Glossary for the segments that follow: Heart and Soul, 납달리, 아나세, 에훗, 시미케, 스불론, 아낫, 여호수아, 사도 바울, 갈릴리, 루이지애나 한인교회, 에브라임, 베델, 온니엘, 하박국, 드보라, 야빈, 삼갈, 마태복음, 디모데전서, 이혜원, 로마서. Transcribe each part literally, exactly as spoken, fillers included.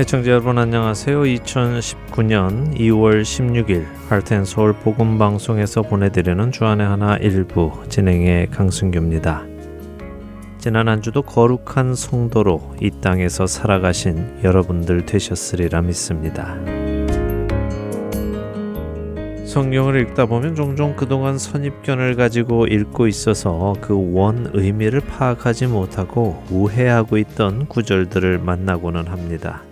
애청자 여러분 안녕하세요. 이천십구 년 이월 십육일 Heart and Soul 복음방송에서 보내드리는 주안의 하나 일부 진행의 강승규입니다. 지난 한 주도 거룩한 성도로 이 땅에서 살아가신 여러분들 되셨으리라 믿습니다. 성경을 읽다 보면 종종 그동안 선입견을 가지고 읽고 있어서 그 원 의미를 파악하지 못하고 우회하고 있던 구절들을 만나고는 합니다.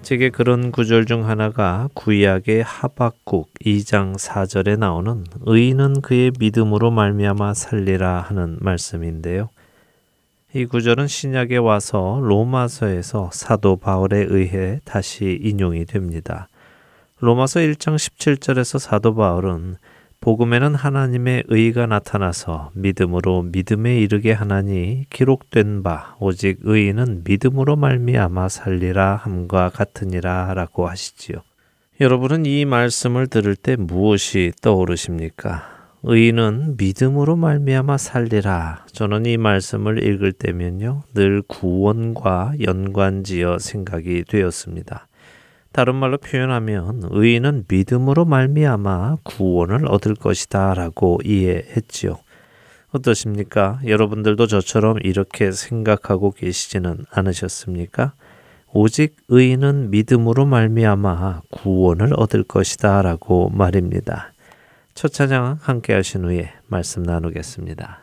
제게 그런 구절 중 하나가 구약의 하박국 이 장 사 절에 나오는 의인은 그의 믿음으로 말미암아 살리라 하는 말씀인데요. 이 구절은 신약에 와서 로마서에서 사도 바울에 의해 다시 인용이 됩니다. 로마서 일 장 십칠 절에서 사도 바울은 복음에는 하나님의 의가 나타나서 믿음으로 믿음에 이르게 하나니 기록된 바 오직 의인은 믿음으로 말미암아 살리라 함과 같으니라 라고 하시지요. 여러분은 이 말씀을 들을 때 무엇이 떠오르십니까? 의인은 믿음으로 말미암아 살리라. 저는 이 말씀을 읽을 때면요 늘 구원과 연관지어 생각이 되었습니다. 다른 말로 표현하면 의인은 믿음으로 말미암아 구원을 얻을 것이다 라고 이해했지요. 어떠십니까? 여러분들도 저처럼 이렇게 생각하고 계시지는 않으셨습니까? 오직 의인은 믿음으로 말미암아 구원을 얻을 것이다 라고 말입니다. 첫 찬양 함께 하신 후에 말씀 나누겠습니다.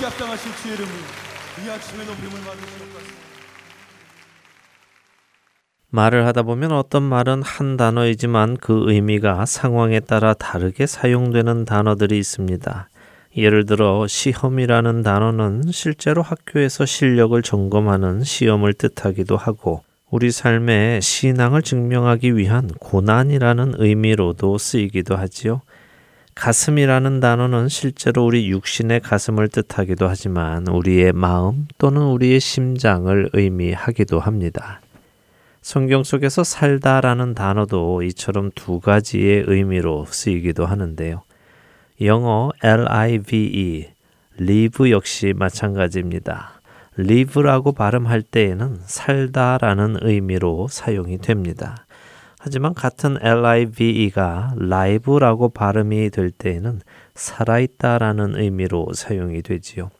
높이 합당하신 주의 이름을 이 아침에 높임을 받으시옵소서. 말을 하다 보면 어떤 말은 한 단어이지만 그 의미가 상황에 따라 다르게 사용되는 단어들이 있습니다. 예를 들어 시험이라는 단어는 실제로 학교에서 실력을 점검하는 시험을 뜻하기도 하고, 우리 삶의 신앙을 증명하기 위한 고난이라는 의미로도 쓰이기도 하지요. 가슴이라는 단어는 실제로 우리 육신의 가슴을 뜻하기도 하지만 우리의 마음 또는 우리의 심장을 의미하기도 합니다. 성경 속에서 살다라는 단어도 이처럼 두 가지의 의미로 쓰이기도 하는데요. 영어 live, live 역시 마찬가지입니다. live라고 발음할 때에는 살다라는 의미로 사용이 됩니다. 하지만 같은 live가 live라고 발음이 될 때에는 살아있다라는 의미로 사용이 되지요.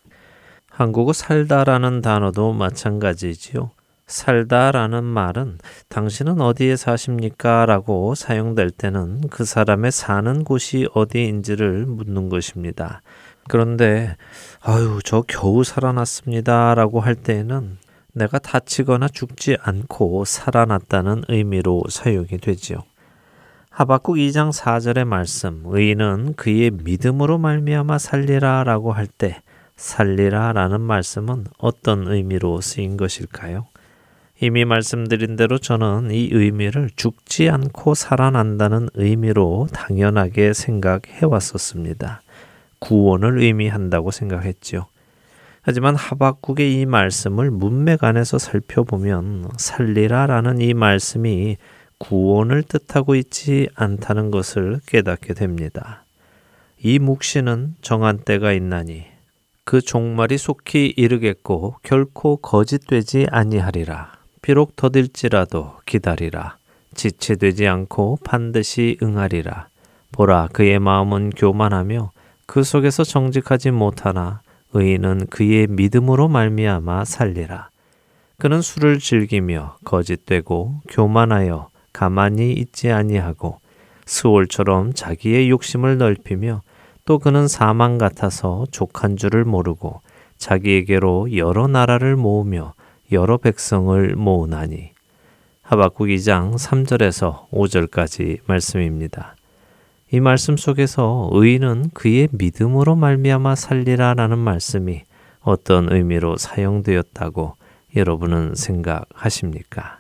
한국어 살다라는 단어도 마찬가지지요. 살다라는 말은 당신은 어디에 사십니까? 라고 사용될 때는 그 사람의 사는 곳이 어디인지를 묻는 것입니다. 그런데 아유, 저 겨우 살아났습니다 라고 할 때에는 내가 다치거나 죽지 않고 살아났다는 의미로 사용이 되지요. 하박국 이 장 사 절의 말씀, 의인은 그의 믿음으로 말미암아 살리라 라고 할 때 살리라 라는 말씀은 어떤 의미로 쓰인 것일까요? 이미 말씀드린 대로 저는 이 의미를 죽지 않고 살아난다는 의미로 당연하게 생각해 왔었습니다. 구원을 의미한다고 생각했지요. 하지만 하박국의 이 말씀을 문맥 안에서 살펴보면 살리라라는 이 말씀이 구원을 뜻하고 있지 않다는 것을 깨닫게 됩니다. 이 묵시는 정한 때가 있나니 그 종말이 속히 이르겠고 결코 거짓되지 아니하리라. 비록 더딜지라도 기다리라. 지체되지 않고 반드시 응하리라. 보라, 그의 마음은 교만하며 그 속에서 정직하지 못하나 의인은 그의 믿음으로 말미암아 살리라. 그는 술을 즐기며 거짓되고 교만하여 가만히 있지 아니하고 스올처럼 자기의 욕심을 넓히며, 또 그는 사망 같아서 족한 줄을 모르고 자기에게로 여러 나라를 모으며 여러 백성을 모으나니. 하박국 이 장 삼 절에서 오 절까지 말씀입니다. 이 말씀 속에서 의인은 그의 믿음으로 말미암아 살리라라는 말씀이 어떤 의미로 사용되었다고 여러분은 생각하십니까?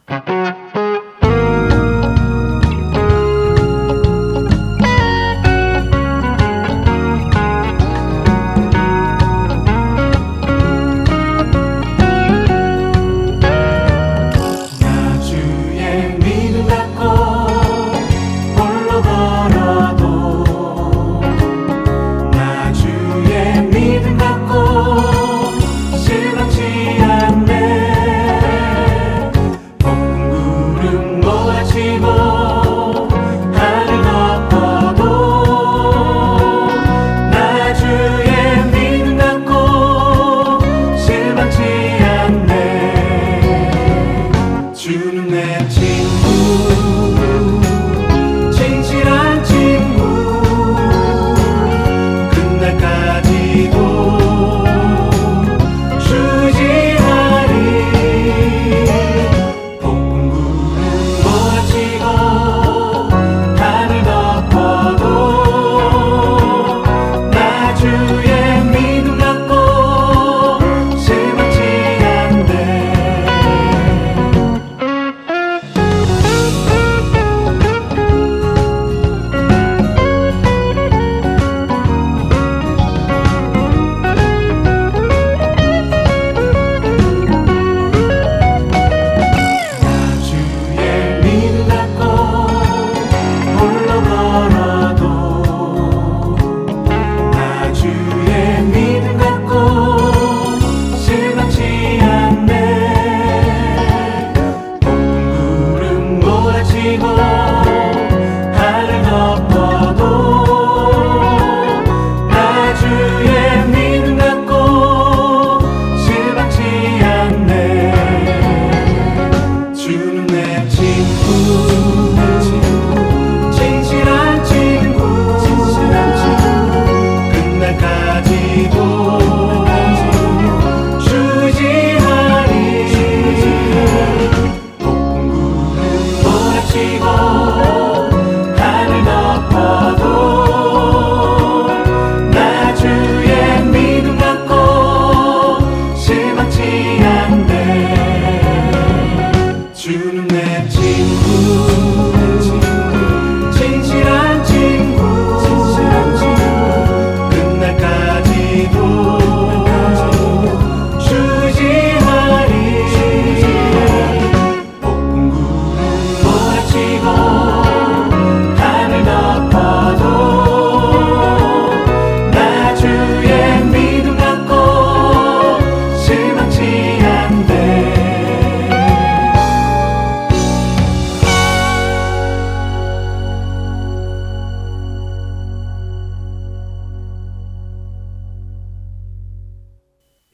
나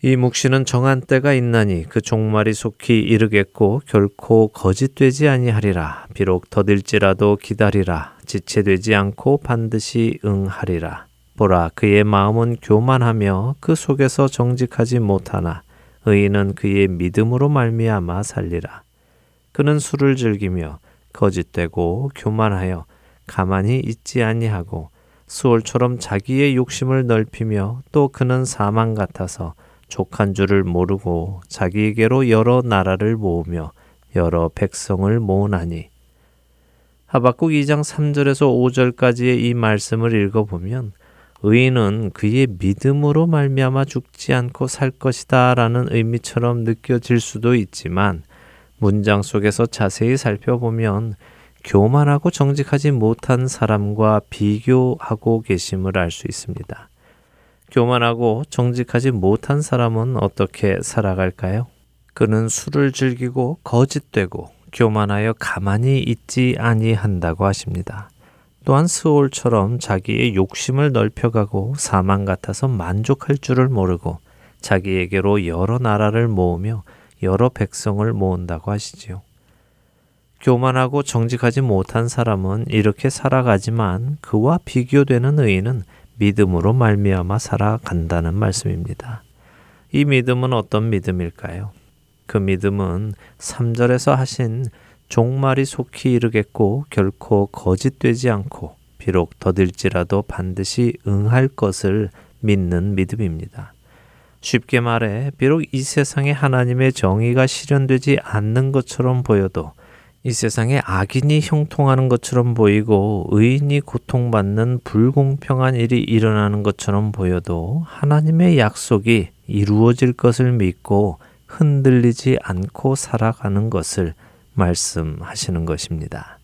이 묵시는 정한 때가 있나니 그 종말이 속히 이르겠고 결코 거짓되지 아니하리라. 비록 더딜지라도 기다리라. 지체되지 않고 반드시 응하리라. 보라, 그의 마음은 교만하며 그 속에서 정직하지 못하나 의인은 그의 믿음으로 말미암아 살리라. 그는 술을 즐기며 거짓되고 교만하여 가만히 있지 아니하고 수월처럼 자기의 욕심을 넓히며, 또 그는 사망 같아서 족한 줄을 모르고 자기에게로 여러 나라를 모으며 여러 백성을 모으나니. 하박국 이 장 삼 절에서 오 절까지의 이 말씀을 읽어보면 의인은 그의 믿음으로 말미암아 죽지 않고 살 것이다 라는 의미처럼 느껴질 수도 있지만, 문장 속에서 자세히 살펴보면 교만하고 정직하지 못한 사람과 비교하고 계심을 알 수 있습니다. 교만하고 정직하지 못한 사람은 어떻게 살아갈까요? 그는 술을 즐기고 거짓되고 교만하여 가만히 있지 아니한다고 하십니다. 또한 스올처럼 자기의 욕심을 넓혀가고 사망 같아서 만족할 줄을 모르고 자기에게로 여러 나라를 모으며 여러 백성을 모은다고 하시지요. 교만하고 정직하지 못한 사람은 이렇게 살아가지만 그와 비교되는 의인은 믿음으로 말미암아 살아간다는 말씀입니다. 이 믿음은 어떤 믿음일까요? 그 믿음은 삼 절에서 하신 종말이 속히 이르겠고 결코 거짓되지 않고 비록 더딜지라도 반드시 응할 것을 믿는 믿음입니다. 쉽게 말해 비록 이 세상에 하나님의 정의가 실현되지 않는 것처럼 보여도, 이 세상에 악인이 형통하는 것처럼 보이고 의인이 고통받는 불공평한 일이 일어나는 것처럼 보여도 하나님의 약속이 이루어질 것을 믿고 흔들리지 않고 살아가는 것을 말씀하시는 것입니다.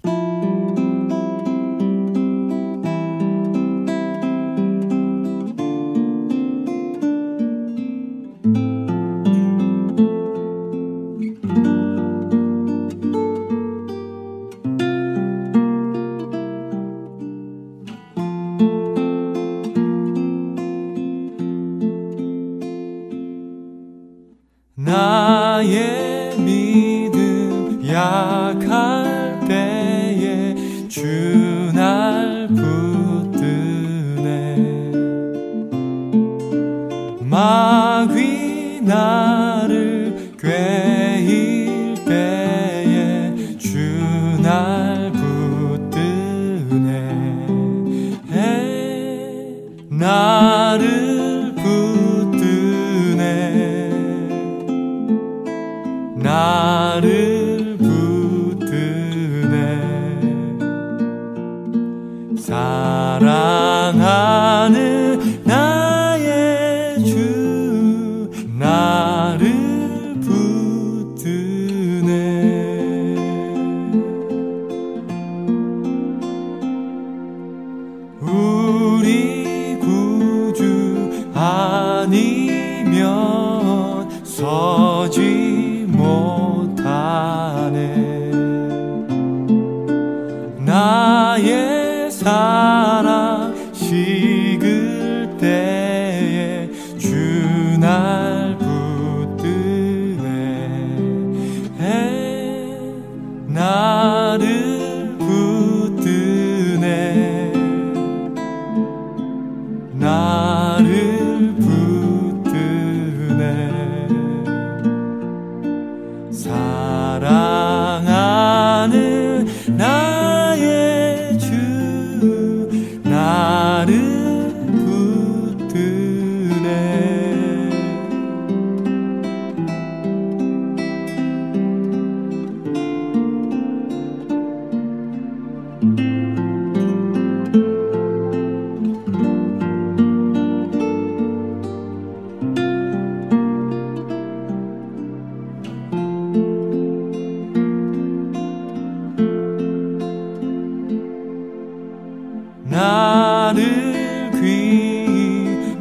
나를 귀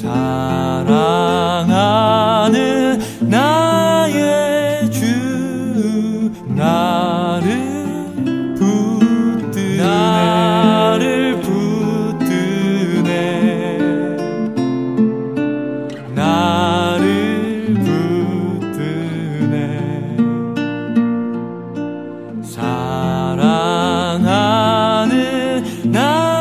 사랑하는 나의 주 나를 붙드네 나를 붙드네 나를 붙드네 사랑하는 나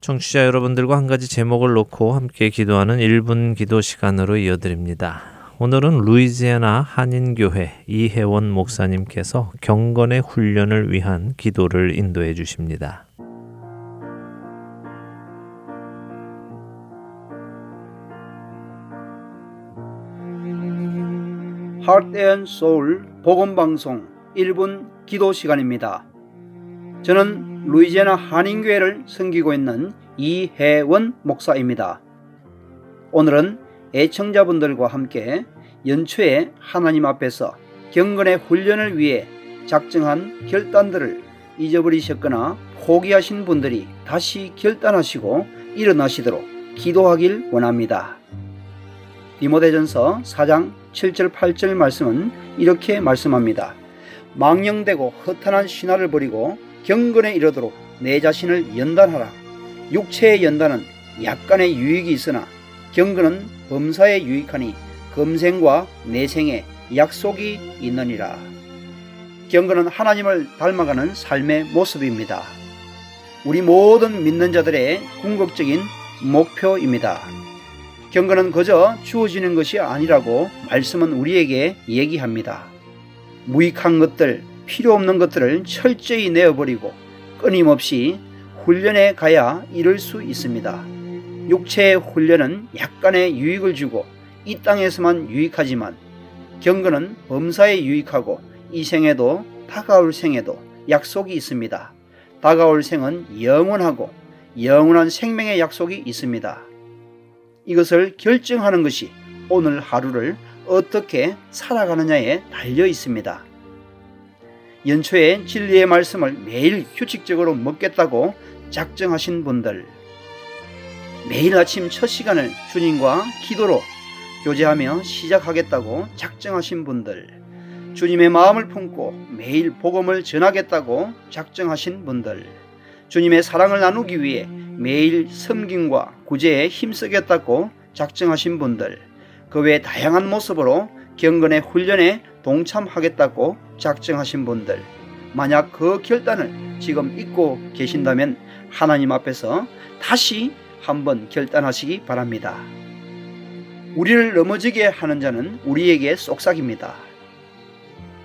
청취자 여러분들과 한 가지 제목을 놓고 함께 기도하는 일 분 기도 시간으로 이어드립니다. 오늘은 루이지애나 한인교회 이혜원 목사님께서 경건의 훈련을 위한 기도를 인도해 주십니다. Heart and Soul 복음방송 일 분 기도 시간입니다. 저는 루이지애나 한인교회를 섬기고 있는 이혜원 목사입니다. 오늘은 애청자분들과 함께 연초에 하나님 앞에서 경건의 훈련을 위해 작정한 결단들을 잊어버리셨거나 포기하신 분들이 다시 결단하시고 일어나시도록 기도하길 원합니다. 디모데전서 사 장 칠 절 팔 절 말씀은 이렇게 말씀합니다. 망령되고 허탄한 신화를 버리고 경건에 이르도록 내 자신을 연단하라. 육체의 연단은 약간의 유익이 있으나 경건은 범사에 유익하니 금생과 내생에 약속이 있느니라. 경건은 하나님을 닮아가는 삶의 모습입니다. 우리 모든 믿는 자들의 궁극적인 목표입니다. 경건은 그저 주어지는 것이 아니라고 말씀은 우리에게 얘기합니다. 무익한 것들, 필요없는 것들을 철저히 내어버리고 끊임없이 훈련에 가야 이룰 수 있습니다. 육체의 훈련은 약간의 유익을 주고 이 땅에서만 유익하지만 경건은 범사에 유익하고 이 생에도 다가올 생에도 약속이 있습니다. 다가올 생은 영원하고 영원한 생명의 약속이 있습니다. 이것을 결정하는 것이 오늘 하루를 어떻게 살아가느냐에 달려 있습니다. 연초에 진리의 말씀을 매일 규칙적으로 먹겠다고 작정하신 분들, 매일 아침 첫 시간을 주님과 기도로 교제하며 시작하겠다고 작정하신 분들, 주님의 마음을 품고 매일 복음을 전하겠다고 작정하신 분들, 주님의 사랑을 나누기 위해 매일 섬김과 구제에 힘쓰겠다고 작정하신 분들, 그 외 다양한 모습으로 경건의 훈련에 동참하겠다고 작정하신 분들, 만약 그 결단을 지금 잊고 계신다면 하나님 앞에서 다시 한번 결단하시기 바랍니다. 우리를 넘어지게 하는 자는 우리에게 쏙삭입니다.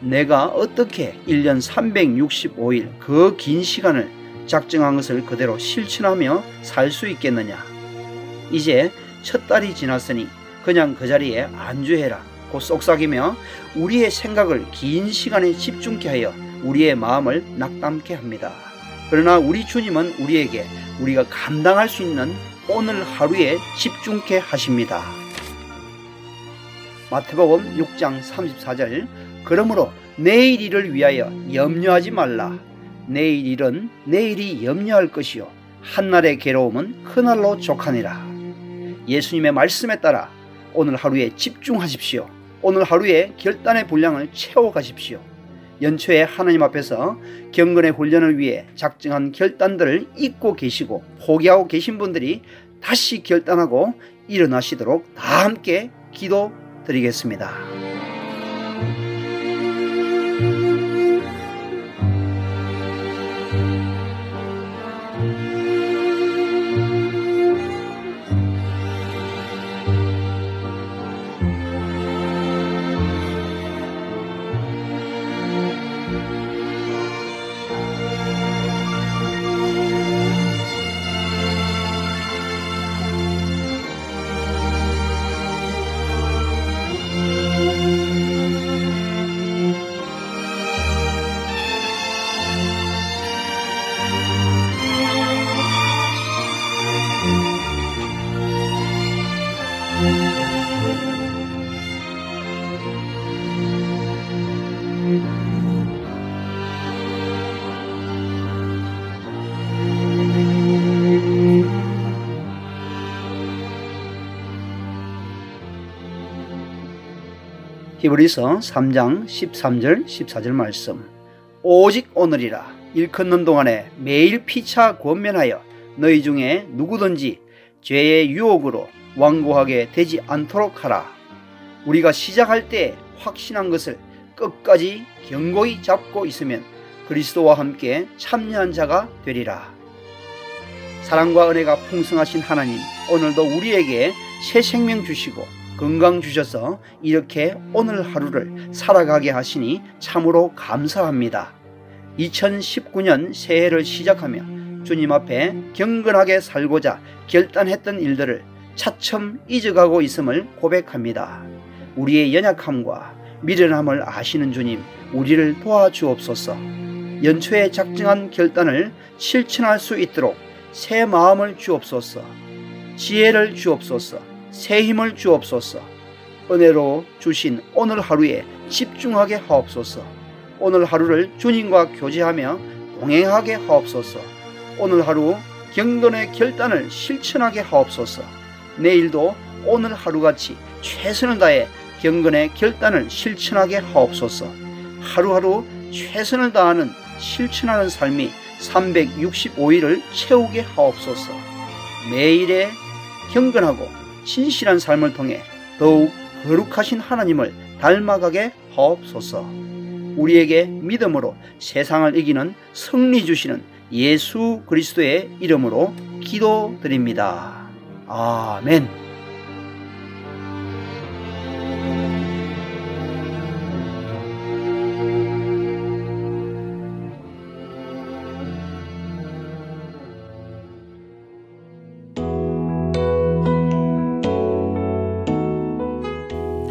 내가 어떻게 일 년 삼백육십오 일 그 긴 시간을 작정한 것을 그대로 실천하며 살 수 있겠느냐. 이제 첫 달이 지났으니 그냥 그 자리에 안주해라. 곧 속삭이며 우리의 생각을 긴 시간에 집중케 하여 우리의 마음을 낙담케 합니다. 그러나 우리 주님은 우리에게 우리가 감당할 수 있는 오늘 하루에 집중케 하십니다. 마태복음 육 장 삼십사 절 그러므로 내일 일을 위하여 염려하지 말라. 내일 일은 내일이 염려할 것이요 한날의 괴로움은 그날로 족하니라. 예수님의 말씀에 따라 오늘 하루에 집중하십시오. 오늘 하루에 결단의 분량을 채워가십시오. 연초에 하나님 앞에서 경건의 훈련을 위해 작정한 결단들을 잊고 계시고 포기하고 계신 분들이 다시 결단하고 일어나시도록 다 함께 기도 드리겠습니다. Thank you. 히브리서 삼 장 십삼 절 십사 절 말씀. 오직 오늘이라 일컫는 동안에 매일 피차 권면하여 너희 중에 누구든지 죄의 유혹으로 완고하게 되지 않도록 하라. 우리가 시작할 때 확신한 것을 끝까지 견고히 잡고 있으면 그리스도와 함께 참여한 자가 되리라. 사랑과 은혜가 풍성하신 하나님, 오늘도 우리에게 새 생명 주시고 건강 주셔서 이렇게 오늘 하루를 살아가게 하시니 참으로 감사합니다. 이천십구 년 새해를 시작하며 주님 앞에 경건하게 살고자 결단했던 일들을 차츰 잊어가고 있음을 고백합니다. 우리의 연약함과 미련함을 아시는 주님, 우리를 도와주옵소서. 연초에 작정한 결단을 실천할 수 있도록 새 마음을 주옵소서. 지혜를 주옵소서. 새 힘을 주옵소서. 은혜로 주신 오늘 하루에 집중하게 하옵소서. 오늘 하루를 주님과 교제하며 동행하게 하옵소서. 오늘 하루 경건의 결단을 실천하게 하옵소서. 내일도 오늘 하루같이 최선을 다해 경건의 결단을 실천하게 하옵소서. 하루하루 최선을 다하는 실천하는 삶이 삼백육십오 일을 채우게 하옵소서. 매일의 경건하고 신실한 삶을 통해 더욱 거룩하신 하나님을 닮아가게 하옵소서. 우리에게 믿음으로 세상을 이기는 승리 주시는 예수 그리스도의 이름으로 기도드립니다. 아멘.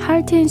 Heart and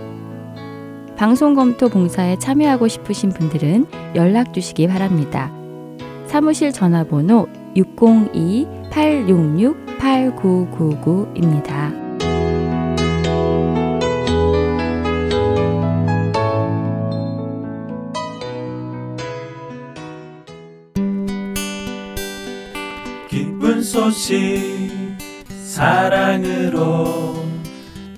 방송검토 봉사에 참여하고 싶으신 분들은 연락 주시기 바랍니다. 사무실 전화번호 육공이 팔육육 팔구구구입니다. 기쁜 소식 사랑으로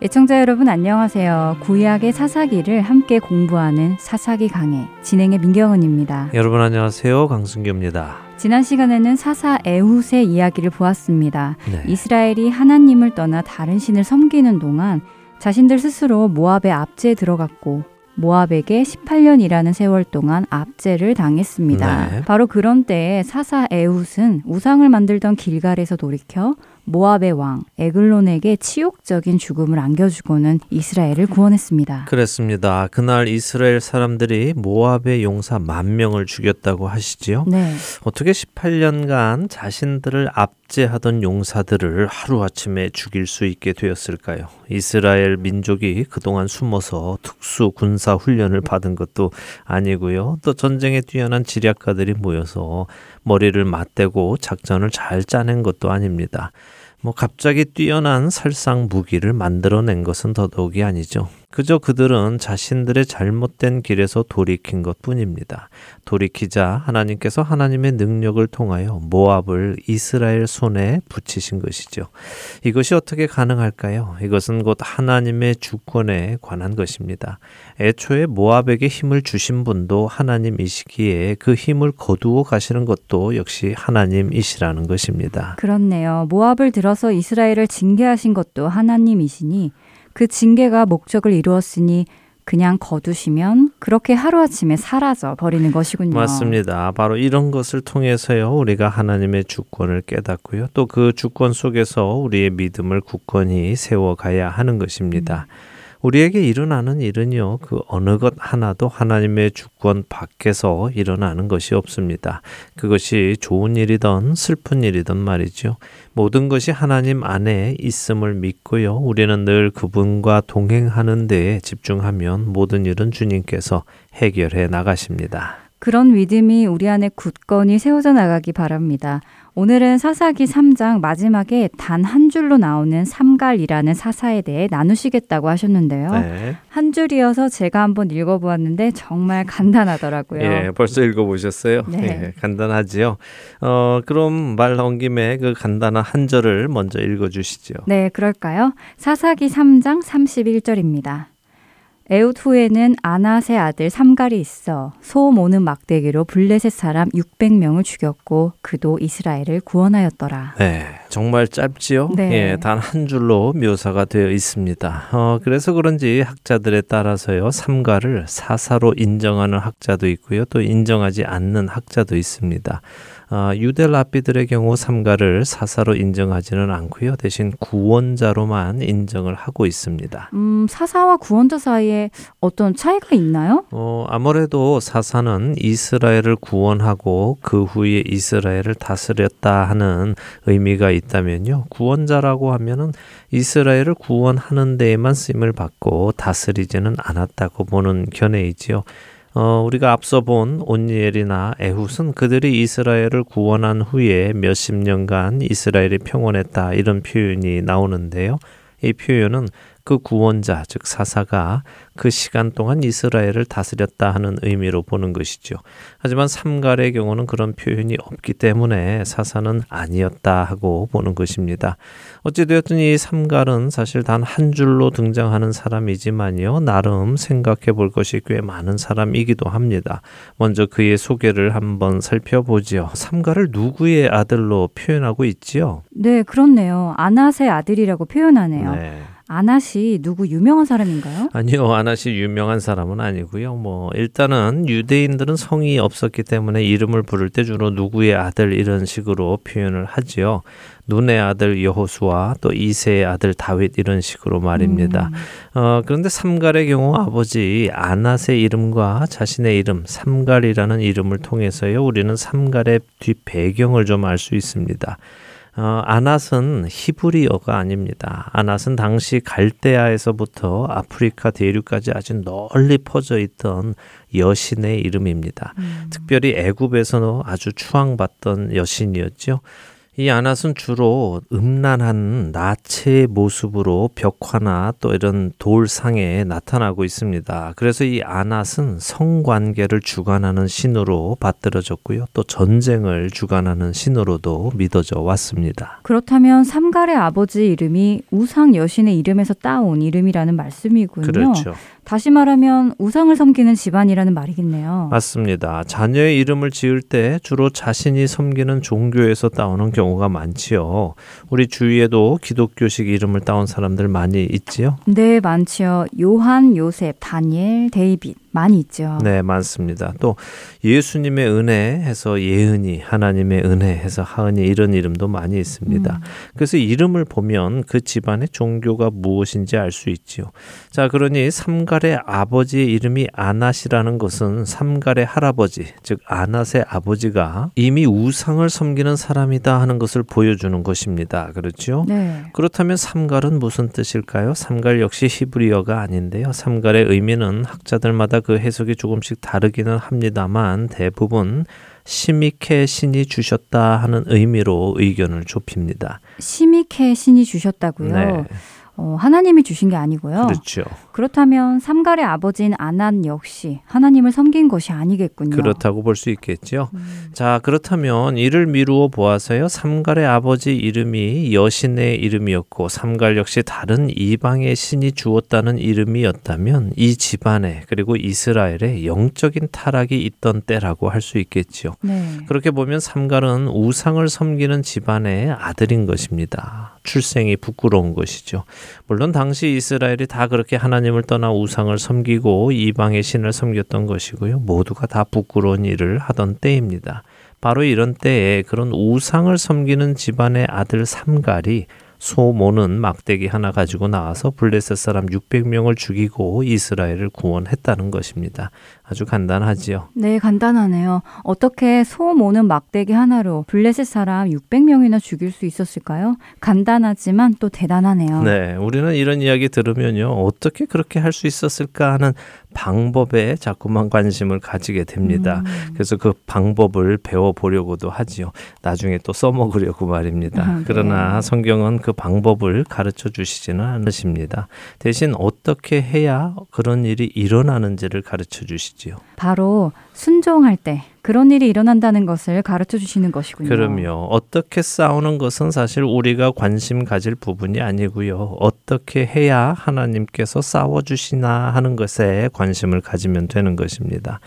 애청자 여러분 안녕하세요. 구약의 사사기를 함께 공부하는 사사기 강해 진행의 민경은입니다. 여러분 안녕하세요. 강승규입니다. 지난 시간에는 사사 에훗의 이야기를 보았습니다. 네. 이스라엘이 하나님을 떠나 다른 신을 섬기는 동안 자신들 스스로 모압의 압제에 들어갔고 모압에게 십팔 년이라는 세월 동안 압제를 당했습니다. 네. 바로 그런 때에 사사 에훗은 우상을 만들던 길갈에서 돌이켜 모압의 왕 에글론에게 치욕적인 죽음을 안겨주고는 이스라엘을 구원했습니다. 그랬습니다. 그날 이스라엘 사람들이 모압의 용사 만 명을 죽였다고 하시지요. 네. 어떻게 십팔 년간 자신들을 압제하던 용사들을 하루아침에 죽일 수 있게 되었을까요? 이스라엘 민족이 그동안 숨어서 특수 군사 훈련을 받은 것도 아니고요. 또 전쟁에 뛰어난 지략가들이 모여서 머리를 맞대고 작전을 잘 짜낸 것도 아닙니다. 뭐 갑자기 뛰어난 살상 무기를 만들어낸 것은 더더욱이 아니죠. 그저 그들은 자신들의 잘못된 길에서 돌이킨 것뿐입니다. 돌이키자 하나님께서 하나님의 능력을 통하여 모압을 이스라엘 손에 붙이신 것이죠. 이것이 어떻게 가능할까요? 이것은 곧 하나님의 주권에 관한 것입니다. 애초에 모압에게 힘을 주신 분도 하나님이시기에 그 힘을 거두어 가시는 것도 역시 하나님이시라는 것입니다. 그렇네요. 모압을 들어서 이스라엘을 징계하신 것도 하나님이시니 그 징계가 목적을 이루었으니 그냥 거두시면 그렇게 하루아침에 사라져 버리는 것이군요. 맞습니다. 바로 이런 것을 통해서요, 우리가 하나님의 주권을 깨닫고요, 또 그 주권 속에서 우리의 믿음을 굳건히 세워가야 하는 것입니다. 음. 우리에게 일어나는 일은요, 그 어느 것 하나도 하나님의 주권 밖에서 일어나는 것이 없습니다. 그것이 좋은 일이든 슬픈 일이든 말이죠. 모든 것이 하나님 안에 있음을 믿고요, 우리는 늘 그분과 동행하는 데에 집중하면 모든 일은 주님께서 해결해 나가십니다. 그런 믿음이 우리 안에 굳건히 세워져 나가기 바랍니다. 오늘은 사사기 삼 장 마지막에 단 한 줄로 나오는 삼갈이라는 사사에 대해 나누시겠다고 하셨는데요. 네. 한 줄이어서 제가 한번 읽어보았는데 정말 간단하더라고요. 예, 벌써 읽어보셨어요? 네. 예, 간단하지요. 어, 그럼 말 나온 김에 그 간단한 한 절을 먼저 읽어주시죠. 네, 그럴까요? 사사기 삼 장 삼십일 절입니다. 에훗 후에는 아나세 아들 삼갈이 있어 소 모는 막대기로 블레셋 사람 육백 명을 죽였고 그도 이스라엘을 구원하였더라. 네, 정말 짧지요? 네. 예, 단 한 줄로 묘사가 되어 있습니다. 어, 그래서 그런지 학자들에 따라서요, 삼갈을 사사로 인정하는 학자도 있고요, 또 인정하지 않는 학자도 있습니다. 아, 유대 랍비들의 경우 삼갈을 사사로 인정하지는 않고요, 대신 구원자로만 인정을 하고 있습니다. 음, 사사와 구원자 사이에 어떤 차이가 있나요? 어, 아무래도 사사는 이스라엘을 구원하고 그 후에 이스라엘을 다스렸다 하는 의미가 있다면요, 구원자라고 하면은 이스라엘을 구원하는 데에만 쓰임을 받고 다스리지는 않았다고 보는 견해이지요. 어, 우리가 앞서 본 온니엘이나 에훗은 그들이 이스라엘을 구원한 후에 몇십 년간 이스라엘이 평온했다, 이런 표현이 나오는데요. 이 표현은 그 구원자, 즉 사사가 그 시간 동안 이스라엘을 다스렸다 하는 의미로 보는 것이죠. 하지만 삼갈의 경우는 그런 표현이 없기 때문에 사사는 아니었다 하고 보는 것입니다. 어찌되었든 이 삼갈은 사실 단 한 줄로 등장하는 사람이지만요, 나름 생각해 볼 것이 꽤 많은 사람이기도 합니다. 먼저 그의 소개를 한번 살펴보지요. 삼갈을 누구의 아들로 표현하고 있지요? 네, 그렇네요. 아낫의 아들이라고 표현하네요. 네. 아낫이 누구 유명한 사람인가요? 아니요, 아낫이 유명한 사람은 아니고요. 뭐 일단은 유대인들은 성이 없었기 때문에 이름을 부를 때 주로 누구의 아들, 이런 식으로 표현을 하지요. 눈의 아들 여호수아, 또 이새의 아들 다윗, 이런 식으로 말입니다. 음. 어, 그런데 삼갈의 경우 아버지 아낫의 이름과 자신의 이름 삼갈이라는 이름을 통해서요, 우리는 삼갈의 뒷배경을 좀 알 수 있습니다. 어, 아낫은 히브리어가 아닙니다. 아낫은 당시 갈대아에서부터 아프리카 대륙까지 아주 널리 퍼져 있던 여신의 이름입니다. 음. 특별히 애굽에서는 아주 추앙받던 여신이었죠. 이 아낫은 주로 음란한 나체의 모습으로 벽화나 또 이런 돌상에 나타나고 있습니다. 그래서 이 아낫은 성관계를 주관하는 신으로 받들어졌고요, 또 전쟁을 주관하는 신으로도 믿어져 왔습니다. 그렇다면 삼갈의 아버지 이름이 우상 여신의 이름에서 따온 이름이라는 말씀이군요. 그렇죠. 다시 말하면 우상을 섬기는 집안이라는 말이겠네요. 맞습니다. 자녀의 이름을 지을 때 주로 자신이 섬기는 종교에서 따오는 경우가 많지요. 우리 주위에도 기독교식 이름을 따온 사람들 많이 있지요? 네, 많지요. 요한, 요셉, 다니엘, 데이빗 많이 있죠. 네, 많습니다. 또 예수님의 은혜 해서 예은이, 하나님의 은혜 해서 하은이, 이런 이름도 많이 있습니다. 음. 그래서 이름을 보면 그 집안의 종교가 무엇인지 알 수 있지요. 자, 그러니 삼갈의 아버지의 이름이 아낫이라는 것은 삼갈의 할아버지, 즉 아낫의 아버지가 이미 우상을 섬기는 사람이다 하는 것을 보여주는 것입니다. 그렇죠? 네. 그렇다면 삼갈은 무슨 뜻일까요? 삼갈 역시 히브리어가 아닌데요, 삼갈의 의미는 학자들마다 그 해석이 조금씩 다르기는 합니다만 대부분 시미케 신이 주셨다 하는 의미로 의견을 좁힙니다. 시미케 신이 주셨다고요? 네. 어, 하나님이 주신 게 아니고요. 그렇죠. 그렇다면 삼갈의 아버지인 아난 역시 하나님을 섬긴 것이 아니겠군요. 그렇다고 볼 수 있겠죠. 음. 자, 그렇다면 이를 미루어 보아서요, 삼갈의 아버지 이름이 여신의 이름이었고 삼갈 역시 다른 이방의 신이 주었다는 이름이었다면 이 집안에, 그리고 이스라엘에 영적인 타락이 있던 때라고 할 수 있겠죠. 네. 그렇게 보면 삼갈은 우상을 섬기는 집안의 아들인 것입니다. 출생이 부끄러운 것이죠. 물론 당시 이스라엘이 다 그렇게 하나님을 떠나 우상을 섬기고 이방의 신을 섬겼던 것이고요. 모두가 다 부끄러운 일을 하던 때입니다. 바로 이런 때에 그런 우상을 섬기는 집안의 아들 삼갈이 소 모는 막대기 하나 가지고 나와서 블레셋 사람 육백 명을 죽이고 이스라엘을 구원했다는 것입니다. 아주 간단하지요? 네, 간단하네요. 어떻게 소 모는 막대기 하나로 블레셋 사람 육백 명이나 죽일 수 있었을까요? 간단하지만 또 대단하네요. 네, 우리는 이런 이야기 들으면요. 어떻게 그렇게 할 수 있었을까 하는 방법에 자꾸만 관심을 가지게 됩니다. 음. 그래서 그 방법을 배워보려고도 하지요. 나중에 또 써먹으려고 말입니다. 아, 네. 그러나 성경은 그 방법을 가르쳐 주시지는 않으십니다. 대신 어떻게 해야 그런 일이 일어나는지를 가르쳐 주시지요. 바로 순종할 때 그런 일이 일어난다는 것을 가르쳐 주시는 것이군요. 그럼요. 어떻게 싸우는 것은 사실 우리가 관심 가질 부분이 아니고요. 어떻게 해야 하나님께서 싸워주시나 하는 것에 관심을 가지면 되는 것입니다.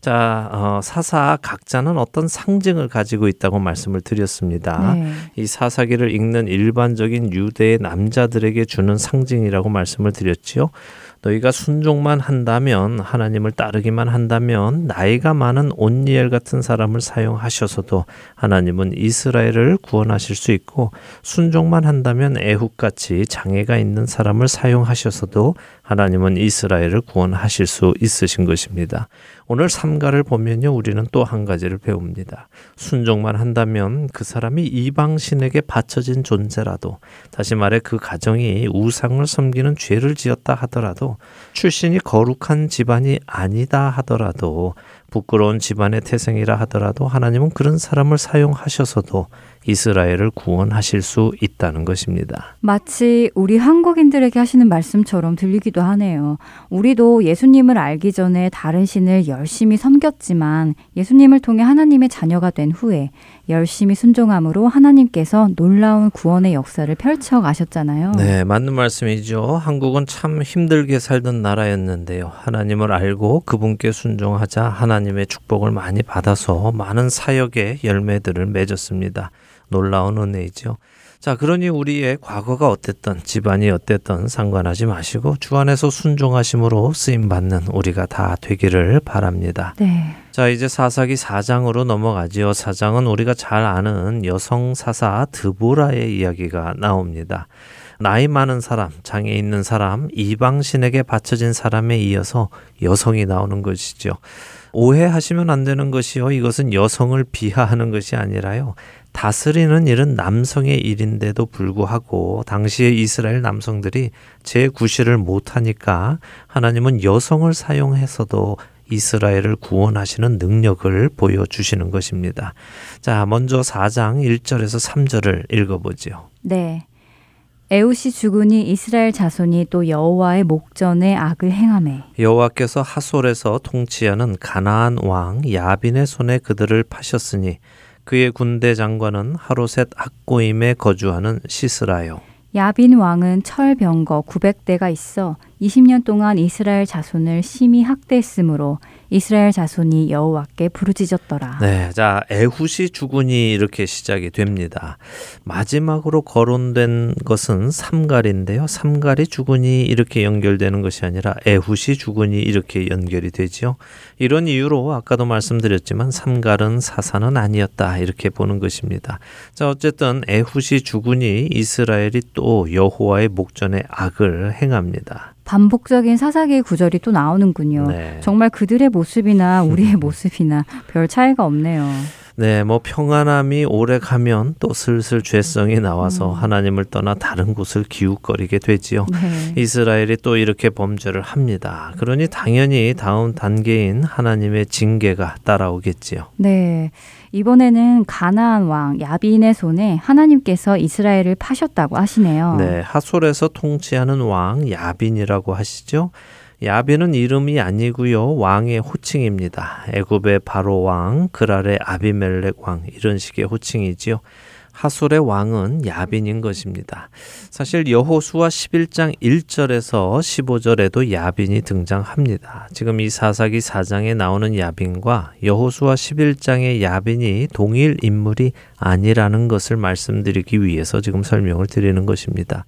자, 어, 사사 각자는 어떤 상징을 가지고 있다고 말씀을 드렸습니다. 네. 이 사사기를 읽는 일반적인 유대의 남자들에게 주는 상징이라고 말씀을 드렸지요. 너희가 순종만 한다면, 하나님을 따르기만 한다면 나이가 많은 온니엘 같은 사람을 사용하셔서도 하나님은 이스라엘을 구원하실 수 있고, 순종만 한다면 에훗같이 장애가 있는 사람을 사용하셔서도 하나님은 이스라엘을 구원하실 수 있으신 것입니다. 오늘 삼가를 보면요, 우리는 또 한 가지를 배웁니다. 순종만 한다면 그 사람이 이방신에게 바쳐진 존재라도, 다시 말해 그 가정이 우상을 섬기는 죄를 지었다 하더라도, 출신이 거룩한 집안이 아니다 하더라도, 부끄러운 집안의 태생이라 하더라도 하나님은 그런 사람을 사용하셔서도 이스라엘을 구원하실 수 있다는 것입니다. 마치 우리 한국인들에게 하시는 말씀처럼 들리기도 하네요. 우리도 예수님을 알기 전에 다른 신을 열심히 섬겼지만 예수님을 통해 하나님의 자녀가 된 후에 열심히 순종함으로 하나님께서 놀라운 구원의 역사를 펼쳐가셨잖아요. 네, 맞는 말씀이죠. 한국은 참 힘들게 살던 나라였는데요. 하나님을 알고 그분께 순종하자 하나님의 축복을 많이 받아서 많은 사역의 열매들을 맺었습니다. 놀라운 은혜이죠. 자, 그러니 우리의 과거가 어땠든 집안이 어땠든 상관하지 마시고 주 안에서 순종하심으로 쓰임받는 우리가 다 되기를 바랍니다. 네. 자, 이제 사사기 사 장으로 넘어가지요. 사 장은 우리가 잘 아는 여성 사사 드보라의 이야기가 나옵니다. 나이 많은 사람, 장애 있는 사람, 이방신에게 바쳐진 사람에 이어서 여성이 나오는 것이죠. 오해하시면 안 되는 것이요. 이것은 여성을 비하하는 것이 아니라요. 다스리는 일은 남성의 일인데도 불구하고 당시의 이스라엘 남성들이 제구실을 못하니까 하나님은 여성을 사용해서도 이스라엘을 구원하시는 능력을 보여주시는 것입니다. 자, 먼저 사 장 일 절에서 삼 절을 읽어보지요. 네. 에훗이 죽으니 이스라엘 자손이 또 여호와의 목전에 악을 행하매 여호와께서 하솔에서 통치하는 가나안 왕 야빈의 손에 그들을 파셨으니 그의 군대 장관은 하로셋 학고임에 거주하는 시스라요. 야빈 왕은 철병거 구백 대가 있어 이십 년 동안 이스라엘 자손을 심히 학대했으므로 이스라엘 자손이 여호와께 부르짖었더라. 네, 자, 에훗이 죽으니 이렇게 시작이 됩니다. 마지막으로 거론된 것은 삼갈인데요. 삼갈이 죽으니 이렇게 연결되는 것이 아니라 에훗이 죽으니 이렇게 연결이 되지요. 이런 이유로 아까도 말씀드렸지만 삼갈은 사사는 아니었다 이렇게 보는 것입니다. 자, 어쨌든 에훗이 죽으니 이스라엘이 또 여호와의 목전에 악을 행합니다. 반복적인 사사기의 구절이 또 나오는군요. 네. 정말 그들의 모습이나 우리의 모습이나 별 차이가 없네요. 네, 뭐 평안함이 오래가면 또 슬슬 죄성이 나와서 음. 하나님을 떠나 다른 곳을 기웃거리게 되지요. 네. 이스라엘이 또 이렇게 범죄를 합니다. 그러니 당연히 다음 단계인 하나님의 징계가 따라오겠지요. 네, 이번에는 가나안 왕 야빈의 손에 하나님께서 이스라엘을 파셨다고 하시네요. 네, 하솔에서 통치하는 왕 야빈이라고 하시죠. 야빈은 이름이 아니고요. 왕의 호칭입니다. 애굽의 바로 왕, 그랄의 아비멜렉 왕 이런 식의 호칭이지요. 하술의 왕은 야빈인 것입니다. 사실 여호수아 십일 장 일 절에서 십오 절에도 야빈이 등장합니다. 지금 이 사사기 사 장에 나오는 야빈과 여호수아 십일 장의 야빈이 동일 인물이 아니라는 것을 말씀드리기 위해서 지금 설명을 드리는 것입니다.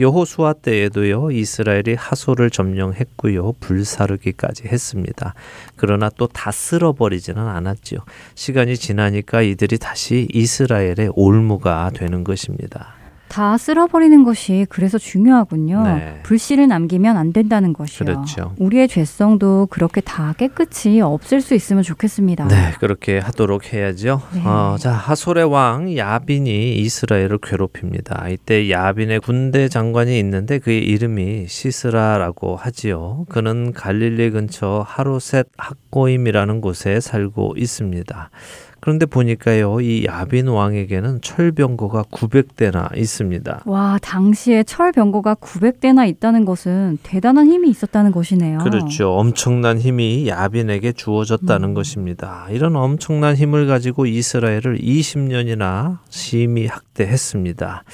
여호수아 때에도요, 이스라엘이 하솔을 점령했고요, 불사르기까지 했습니다. 그러나 또 다 쓸어버리지는 않았죠. 시간이 지나니까 이들이 다시 이스라엘의 올무가 되는 것입니다. 다 쓸어버리는 것이 그래서 중요하군요. 네. 불씨를 남기면 안 된다는 것이요. 그렇죠. 우리의 죄성도 그렇게 다 깨끗이 없앨 수 있으면 좋겠습니다. 네, 그렇게 하도록 해야죠. 네. 어, 자, 하솔의 왕 야빈이 이스라엘을 괴롭힙니다. 이때 야빈의 군대 장관이 있는데 그의 이름이 시스라라고 하지요. 그는 갈릴리 근처 하로셋 학고임이라는 곳에 살고 있습니다. 그런데 보니까요, 이 야빈 왕에게는 철병거가 구백 대나 있습니다. 와, 당시에 철병거가 구백 대나 있다는 것은 대단한 힘이 있었다는 것이네요. 그렇죠. 엄청난 힘이 야빈에게 주어졌다는 음. 것입니다. 이런 엄청난 힘을 가지고 이스라엘을 이십 년이나 심히 학대했습니다.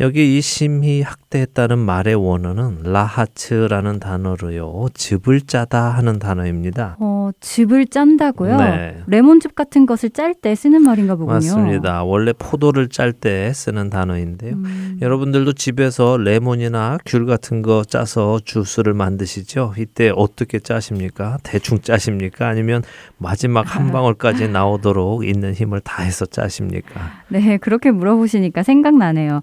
여기 이 심히 학대했다는 말의 원어는 라하츠라는 단어로요, 즙을 짜다 하는 단어입니다. 어, 즙을 짠다고요? 네. 레몬즙 같은 것을 짤 때 쓰는 말인가 보군요. 맞습니다. 원래 포도를 짤 때 쓰는 단어인데요. 음. 여러분들도 집에서 레몬이나 귤 같은 거 짜서 주스를 만드시죠. 이때 어떻게 짜십니까? 대충 짜십니까? 아니면 마지막 한 방울까지 나오도록 있는 힘을 다해서 짜십니까? 네, 그렇게 물어보시니까 생각나네요.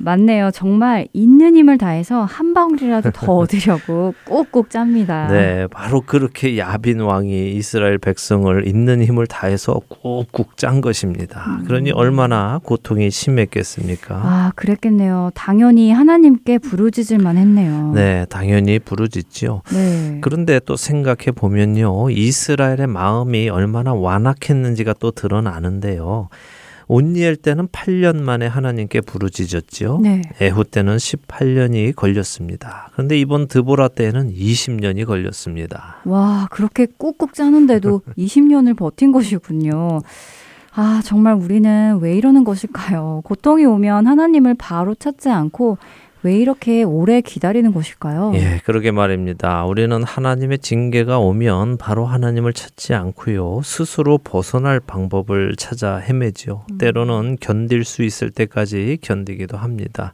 맞네요. 정말 있는 힘을 다해서 한 방울이라도 더 얻으려고 꼭꼭 짭니다. 네, 바로 그렇게 야빈 왕이 이스라엘 백성을 있는 힘을 다해서 꾹꾹 짠 것입니다. 음. 그러니 얼마나 고통이 심했겠습니까? 아, 그랬겠네요. 당연히 하나님께 부르짖을만 했네요. 네, 당연히 부르짖죠. 네. 그런데 또 생각해 보면요, 이스라엘의 마음이 얼마나 완악했는지가 또 드러나는데요. 온니엘 때는 팔 년 만에 하나님께 부르짖었죠. 네. 에훗 때는 십팔 년이 걸렸습니다. 그런데 이번 드보라 때에는 이십 년이 걸렸습니다. 와, 그렇게 꾹꾹 짜는데도 이십 년을 버틴 것이군요. 아, 정말 우리는 왜 이러는 것일까요? 고통이 오면 하나님을 바로 찾지 않고 왜 이렇게 오래 기다리는 것일까요? 예, 그러게 말입니다. 우리는 하나님의 징계가 오면 바로 하나님을 찾지 않고요, 스스로 벗어날 방법을 찾아 헤매죠. 음. 때로는 견딜 수 있을 때까지 견디기도 합니다.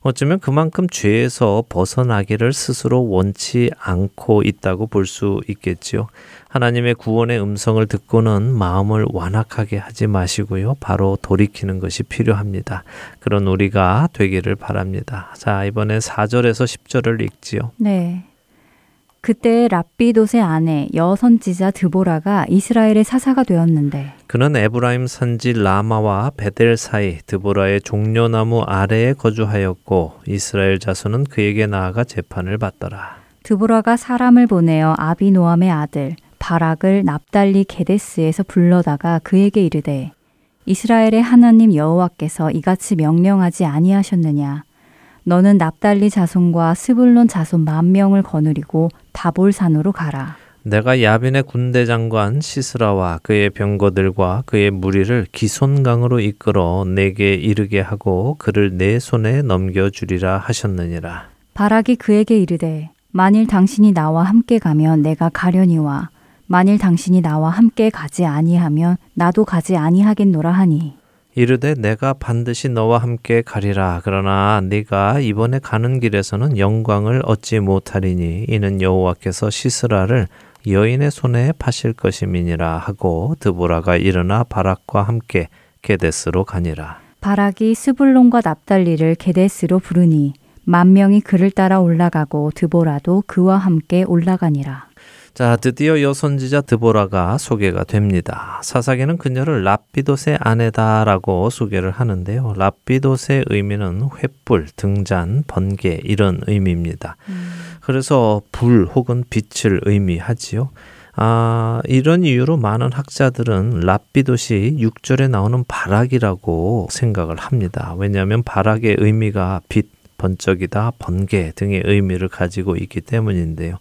어쩌면 그만큼 죄에서 벗어나기를 스스로 원치 않고 있다고 볼 수 있겠죠. 하나님의 구원의 음성을 듣고는 마음을 완악하게 하지 마시고요, 바로 돌이키는 것이 필요합니다. 그런 우리가 되기를 바랍니다. 자, 이번에 사 절에서 십 절을 읽지요. 네. 그때 랍비돗의 아내 여선지자 드보라가 이스라엘의 사사가 되었는데, 그는 에브라임 산지 라마와 베델 사이 드보라의 종려나무 아래에 거주하였고 이스라엘 자손은 그에게 나아가 재판을 받더라. 드보라가 사람을 보내어 아비노함의 아들 바락을 납달리 게데스에서 불러다가 그에게 이르되, 이스라엘의 하나님 여호와께서 이같이 명령하지 아니하셨느냐? 너는 납달리 자손과 스불론 자손 만 명을 거느리고 다볼산으로 가라. 내가 야빈의 군대 장관 시스라와 그의 병거들과 그의 무리를 기손강으로 이끌어 내게 이르게 하고 그를 내 손에 넘겨주리라 하셨느니라. 바락이 그에게 이르되, 만일 당신이 나와 함께 가면 내가 가려니와 만일 당신이 나와 함께 가지 아니하면 나도 가지 아니하겠노라 하니, 이르되 내가 반드시 너와 함께 가리라. 그러나 네가 이번에 가는 길에서는 영광을 얻지 못하리니 이는 여호와께서 시스라를 여인의 손에 파실 것임이니라 하고 드보라가 일어나 바락과 함께 게데스로 가니라. 바락이 스불론과 납달리를 게데스로 부르니 만 명이 그를 따라 올라가고 드보라도 그와 함께 올라가니라. 자, 드디어 여선지자 드보라가 소개가 됩니다. 사사기는 그녀를 랍비돗의 아내다라고 소개를 하는데요. 랍비돗의 의미는 횃불, 등잔, 번개 이런 의미입니다. 음. 그래서 불 혹은 빛을 의미하지요. 아, 이런 이유로 많은 학자들은 랍비돗이 육 절에 나오는 바락이라고 생각을 합니다. 왜냐하면 바락의 의미가 빛, 번쩍이다, 번개 등의 의미를 가지고 있기 때문인데요.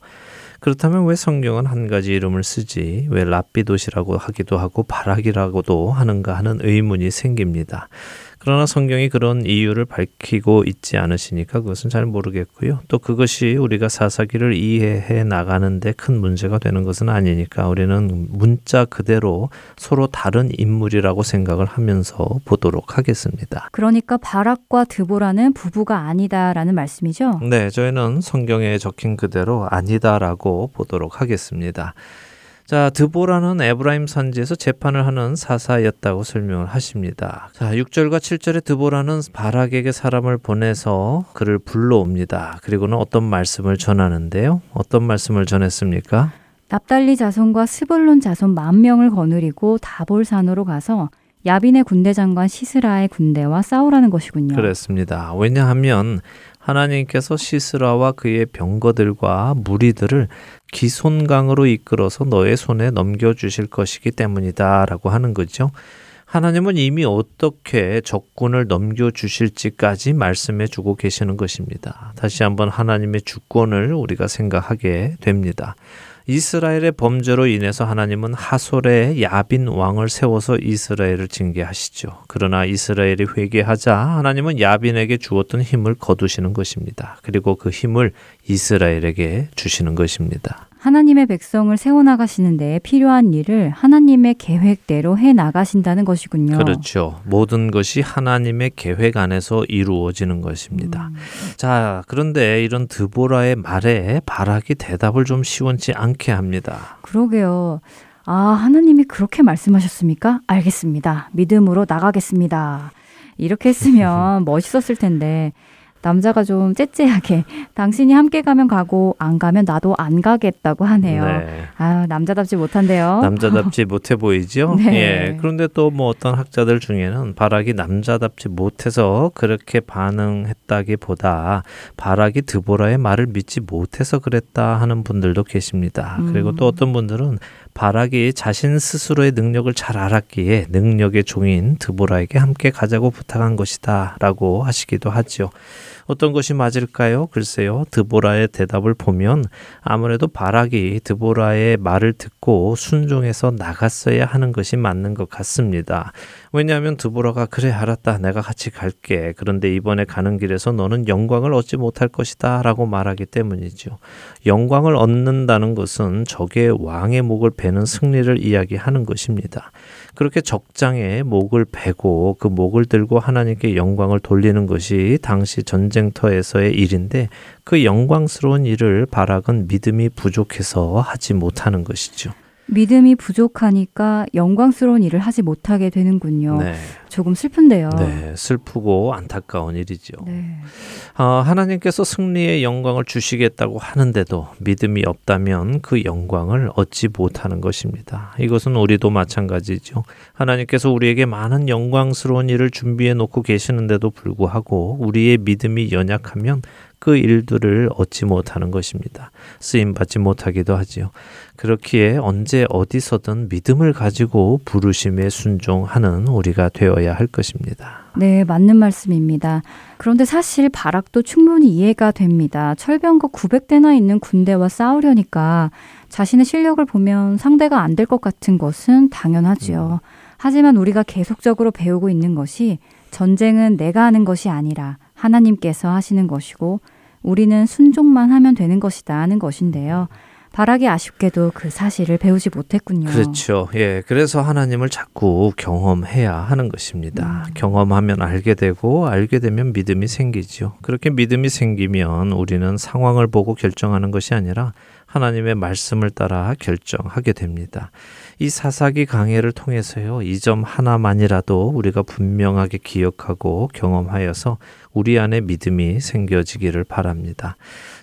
그렇다면 왜 성경은 한 가지 이름을 쓰지 왜 랍비돗이라고 하기도 하고 바락이라고도 하는가 하는 의문이 생깁니다. 그러나 성경이 그런 이유를 밝히고 있지 않으시니까 그것은 잘 모르겠고요. 또 그것이 우리가 사사기를 이해해 나가는 데 큰 문제가 되는 것은 아니니까 우리는 문자 그대로 서로 다른 인물이라고 생각을 하면서 보도록 하겠습니다. 그러니까 바락과 드보라는 부부가 아니다라는 말씀이죠? 네, 저희는 성경에 적힌 그대로 아니다라고 보도록 하겠습니다. 자, 드보라는 에브라임 산지에서 재판을 하는 사사였다고 설명을 하십니다. 자, 육 절과 칠 절에 드보라는 바락에게 사람을 보내서 그를 불러옵니다. 그리고는 어떤 말씀을 전하는데요. 어떤 말씀을 전했습니까? 납달리 자손과 스불론 자손 만 명을 거느리고 다볼산으로 가서 야빈의 군대 장관 시스라의 군대와 싸우라는 것이군요. 그렇습니다. 왜냐하면 하나님께서 시스라와 그의 병거들과 무리들을 기손강으로 이끌어서 너의 손에 넘겨주실 것이기 때문이다 라고 하는 거죠. 하나님은 이미 어떻게 적군을 넘겨주실지까지 말씀해 주고 계시는 것입니다. 다시 한번 하나님의 주권을 우리가 생각하게 됩니다. 이스라엘의 범죄로 인해서 하나님은 하솔의 야빈 왕을 세워서 이스라엘을 징계하시죠. 그러나 이스라엘이 회개하자 하나님은 야빈에게 주었던 힘을 거두시는 것입니다. 그리고 그 힘을 이스라엘에게 주시는 것입니다. 하나님의 백성을 세워나가시는 데 필요한 일을 하나님의 계획대로 해나가신다는 것이군요. 그렇죠. 모든 것이 하나님의 계획 안에서 이루어지는 것입니다. 음. 자, 그런데 이런 드보라의 말에 바락이 대답을 좀 시원치 않게 합니다. 그러게요. 아, 하나님이 그렇게 말씀하셨습니까? 알겠습니다. 믿음으로 나가겠습니다. 이렇게 했으면 멋있었을 텐데 남자가 좀 째째하게 당신이 함께 가면 가고 안 가면 나도 안 가겠다고 하네요. 네. 아, 남자답지 못한데요. 남자답지 못해 보이죠? 네. 예. 그런데 또 뭐 어떤 학자들 중에는 바락이 남자답지 못해서 그렇게 반응했다기보다 바락이 드보라의 말을 믿지 못해서 그랬다 하는 분들도 계십니다. 음. 그리고 또 어떤 분들은 바락이 자신 스스로의 능력을 잘 알았기에 능력의 종인 드보라에게 함께 가자고 부탁한 것이다 라고 하시기도 하죠. 어떤 것이 맞을까요? 글쎄요. 드보라의 대답을 보면 아무래도 바락이 드보라의 말을 듣고 순종해서 나갔어야 하는 것이 맞는 것 같습니다. 왜냐하면 드보라가 그래 알았다 내가 같이 갈게 그런데 이번에 가는 길에서 너는 영광을 얻지 못할 것이다 라고 말하기 때문이죠. 영광을 얻는다는 것은 적의 왕의 목을 베는 승리를 이야기하는 것입니다. 그렇게 적장에 목을 베고 그 목을 들고 하나님께 영광을 돌리는 것이 당시 전쟁터에서의 일인데 그 영광스러운 일을 바락은 믿음이 부족해서 하지 못하는 것이죠. 믿음이 부족하니까 영광스러운 일을 하지 못하게 되는군요. 네. 조금 슬픈데요. 네, 슬프고 안타까운 일이죠. 네. 아, 하나님께서 승리의 영광을 주시겠다고 하는데도 믿음이 없다면 그 영광을 얻지 못하는 것입니다. 이것은 우리도 마찬가지죠. 하나님께서 우리에게 많은 영광스러운 일을 준비해 놓고 계시는데도 불구하고 우리의 믿음이 연약하면 그 일들을 얻지 못하는 것입니다. 쓰임받지 못하기도 하지요. 그렇기에 언제 어디서든 믿음을 가지고 부르심에 순종하는 우리가 되어야 할 것입니다. 네, 맞는 말씀입니다. 그런데 사실 바락도 충분히 이해가 됩니다. 철병거 구백 대나 있는 군대와 싸우려니까 자신의 실력을 보면 상대가 안 될 것 같은 것은 당연하지요. 음. 하지만 우리가 계속적으로 배우고 있는 것이 전쟁은 내가 하는 것이 아니라 하나님께서 하시는 것이고 우리는 순종만 하면 되는 것이다 하는 것인데요. 바락이 아쉽게도 그 사실을 배우지 못했군요. 그렇죠. 예, 그래서 하나님을 자꾸 경험해야 하는 것입니다. 음. 경험하면 알게 되고 알게 되면 믿음이 생기죠. 그렇게 믿음이 생기면 우리는 상황을 보고 결정하는 것이 아니라 하나님의 말씀을 따라 결정하게 됩니다. 이 사사기 강해를 통해서요, 이 점 하나만이라도 우리가 분명하게 기억하고 경험하여서 우리 안에 믿음이 생겨지기를 바랍니다.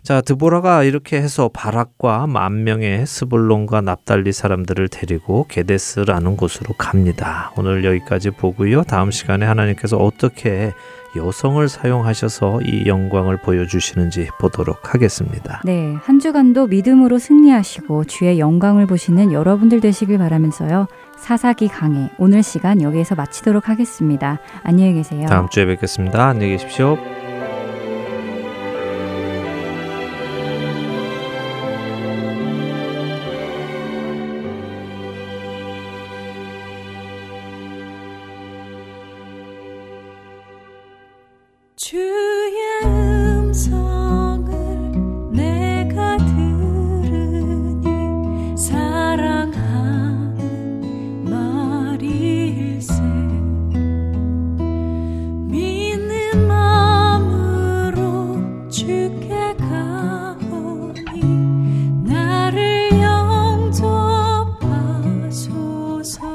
자, 드보라가 이렇게 해서 바락과 만 명의 스불론과 납달리 사람들을 데리고 게데스라는 곳으로 갑니다. 오늘 여기까지 보고요. 다음 시간에 하나님께서 어떻게 여성을 사용하셔서 이 영광을 보여주시는지 보도록 하겠습니다. 네, 한 주간도 믿음으로 승리하시고 주의 영광을 보시는 여러분들 되시길 바라면서요. 사사기 강해 오늘 시간 여기에서 마치도록 하겠습니다. 안녕히 계세요. 다음 주에 뵙겠습니다. 안녕히 계십시오. 주의 음성을 내가 들으니 사랑하는 말일세. 믿는 마음으로 주께 가오니 나를 영접하소서.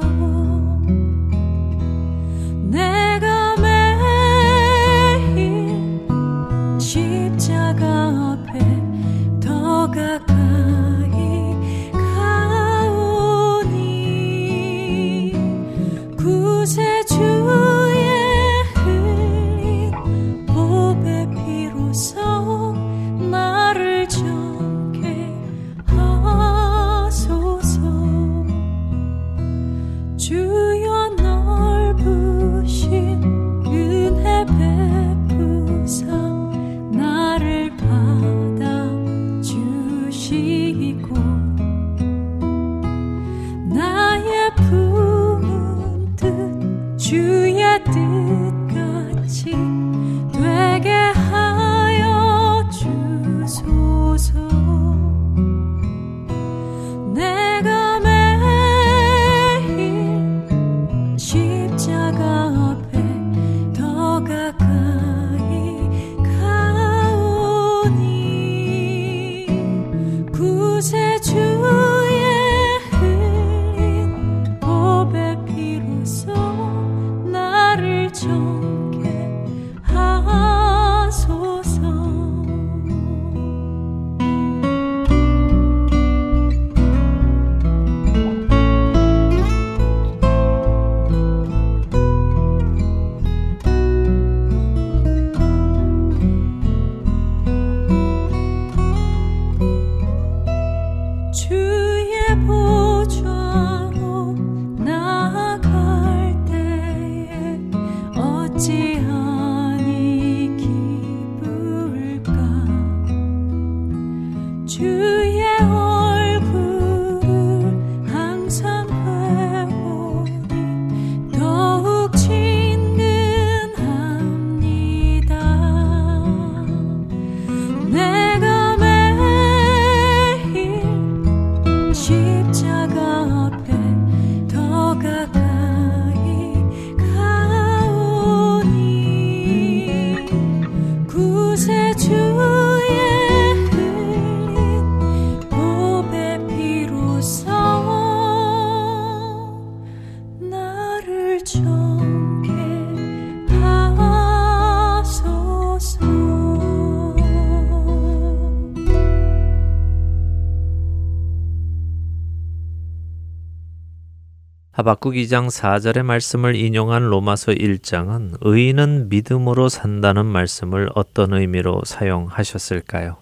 하박국 이 장 사 절의 말씀을 인용한 로마서 일 장은 의인은 믿음으로 산다는 말씀을 어떤 의미로 사용하셨을까요?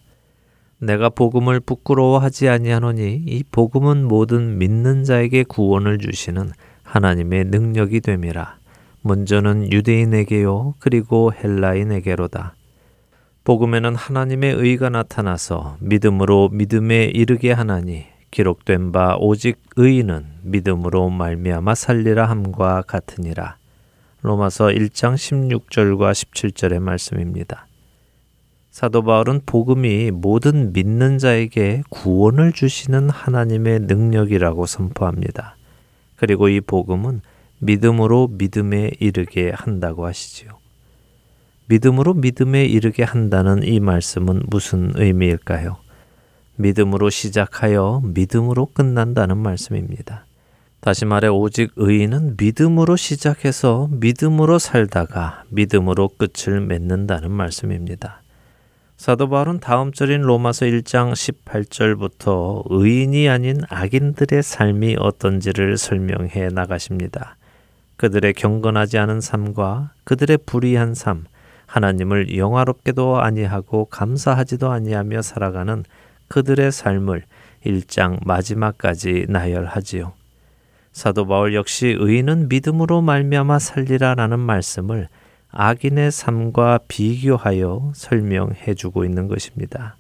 내가 복음을 부끄러워하지 아니하노니 이 복음은 모든 믿는 자에게 구원을 주시는 하나님의 능력이 됨이라. 먼저는 유대인에게요 그리고 헬라인에게로다. 복음에는 하나님의 의가 나타나서 믿음으로 믿음에 이르게 하나니 기록된 바 오직 의인은 믿음으로 말미암아 살리라 함과 같으니라. 로마서 일 장 십육 절과 십칠 절의 말씀입니다. 사도 바울은 복음이 모든 믿는 자에게 구원을 주시는 하나님의 능력이라고 선포합니다. 그리고 이 복음은 믿음으로 믿음에 이르게 한다고 하시지요. 믿음으로 믿음에 이르게 한다는 이 말씀은 무슨 의미일까요? 믿음으로 시작하여 믿음으로 끝난다는 말씀입니다. 다시 말해 오직 의인은 믿음으로 시작해서 믿음으로 살다가 믿음으로 끝을 맺는다는 말씀입니다. 사도 바울은 다음 절인 로마서 일 장 십팔 절부터 의인이 아닌 악인들의 삶이 어떤지를 설명해 나가십니다. 그들의 경건하지 않은 삶과 그들의 불의한 삶, 하나님을 영화롭게도 아니하고 감사하지도 아니하며 살아가는 그들의 삶을 일 장 마지막까지 나열하지요. 사도 바울 역시 의인은 믿음으로 말미암아 살리라라는 말씀을 악인의 삶과 비교하여 설명해 주고 있는 것입니다.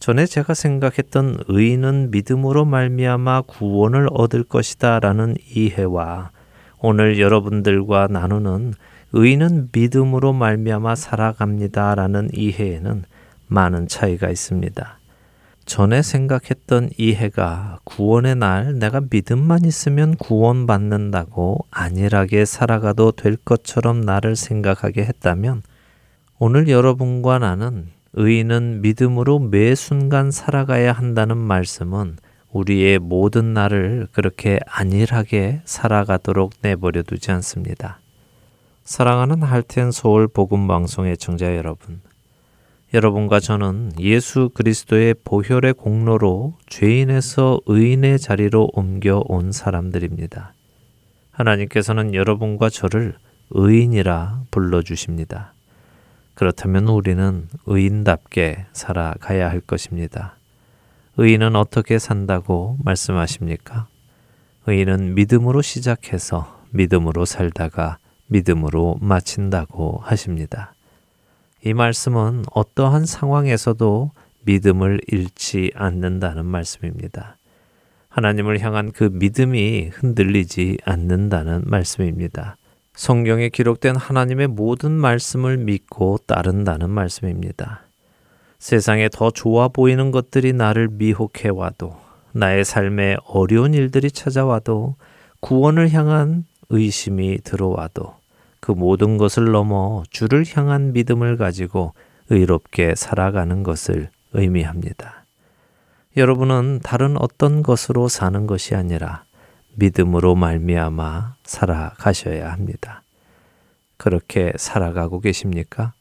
전에 제가 생각했던 의인은 믿음으로 말미암아 구원을 얻을 것이다 라는 이해와 오늘 여러분들과 나누는 의인은 믿음으로 말미암아 살아갑니다라는 이해에는 많은 차이가 있습니다. 전에 생각했던 이해가 구원의 날 내가 믿음만 있으면 구원받는다고 안일하게 살아가도 될 것처럼 나를 생각하게 했다면 오늘 여러분과 나는 의인은 믿음으로 매 순간 살아가야 한다는 말씀은 우리의 모든 날을 그렇게 안일하게 살아가도록 내버려 두지 않습니다. 사랑하는 Heart and Soul 복음방송의 청자 여러분, 여러분과 저는 예수 그리스도의 보혈의 공로로 죄인에서 의인의 자리로 옮겨온 사람들입니다. 하나님께서는 여러분과 저를 의인이라 불러주십니다. 그렇다면 우리는 의인답게 살아가야 할 것입니다. 의인은 어떻게 산다고 말씀하십니까? 의인은 믿음으로 시작해서 믿음으로 살다가 믿음으로 마친다고 하십니다. 이 말씀은 어떠한 상황에서도 믿음을 잃지 않는다는 말씀입니다. 하나님을 향한 그 믿음이 흔들리지 않는다는 말씀입니다. 성경에 기록된 하나님의 모든 말씀을 믿고 따른다는 말씀입니다. 세상에 더 좋아 보이는 것들이 나를 미혹해 와도, 나의 삶에 어려운 일들이 찾아와도, 구원을 향한 의심이 들어와도 그 모든 것을 넘어 주를 향한 믿음을 가지고 의롭게 살아가는 것을 의미합니다. 여러분은 다른 어떤 것으로 사는 것이 아니라 믿음으로 말미암아 살아가셔야 합니다. 그렇게 살아가고 계십니까?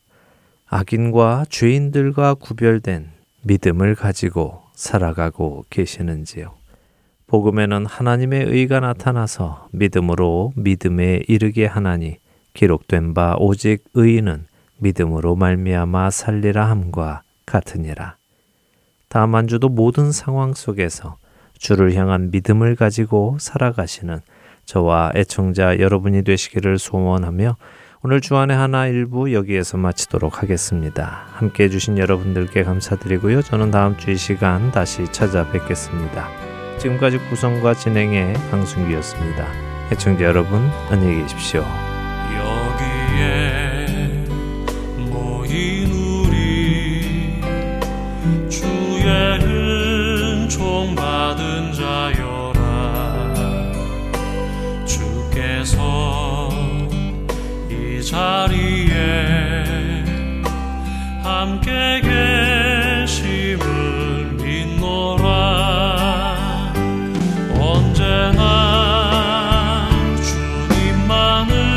악인과 죄인들과 구별된 믿음을 가지고 살아가고 계시는지요? 복음에는 하나님의 의가 나타나서 믿음으로 믿음에 이르게 하나니 기록된 바 오직 의인은 믿음으로 말미암아 살리라 함과 같으니라. 다음 한 주도 모든 상황 속에서 주를 향한 믿음을 가지고 살아가시는 저와 애청자 여러분이 되시기를 소원하며 오늘 주안의 하나 일부 여기에서 마치도록 하겠습니다. 함께해 주신 여러분들께 감사드리고요. 저는 다음 주 이 시간 다시 찾아뵙겠습니다. 지금까지 구성과 진행의 강순기였습니다. 애청자 여러분 안녕히 계십시오. 여기에 모인 우리 주의 은총받은 자여라, 주께서 이 자리에 함께 계심을 믿노라. 언제나 주님만을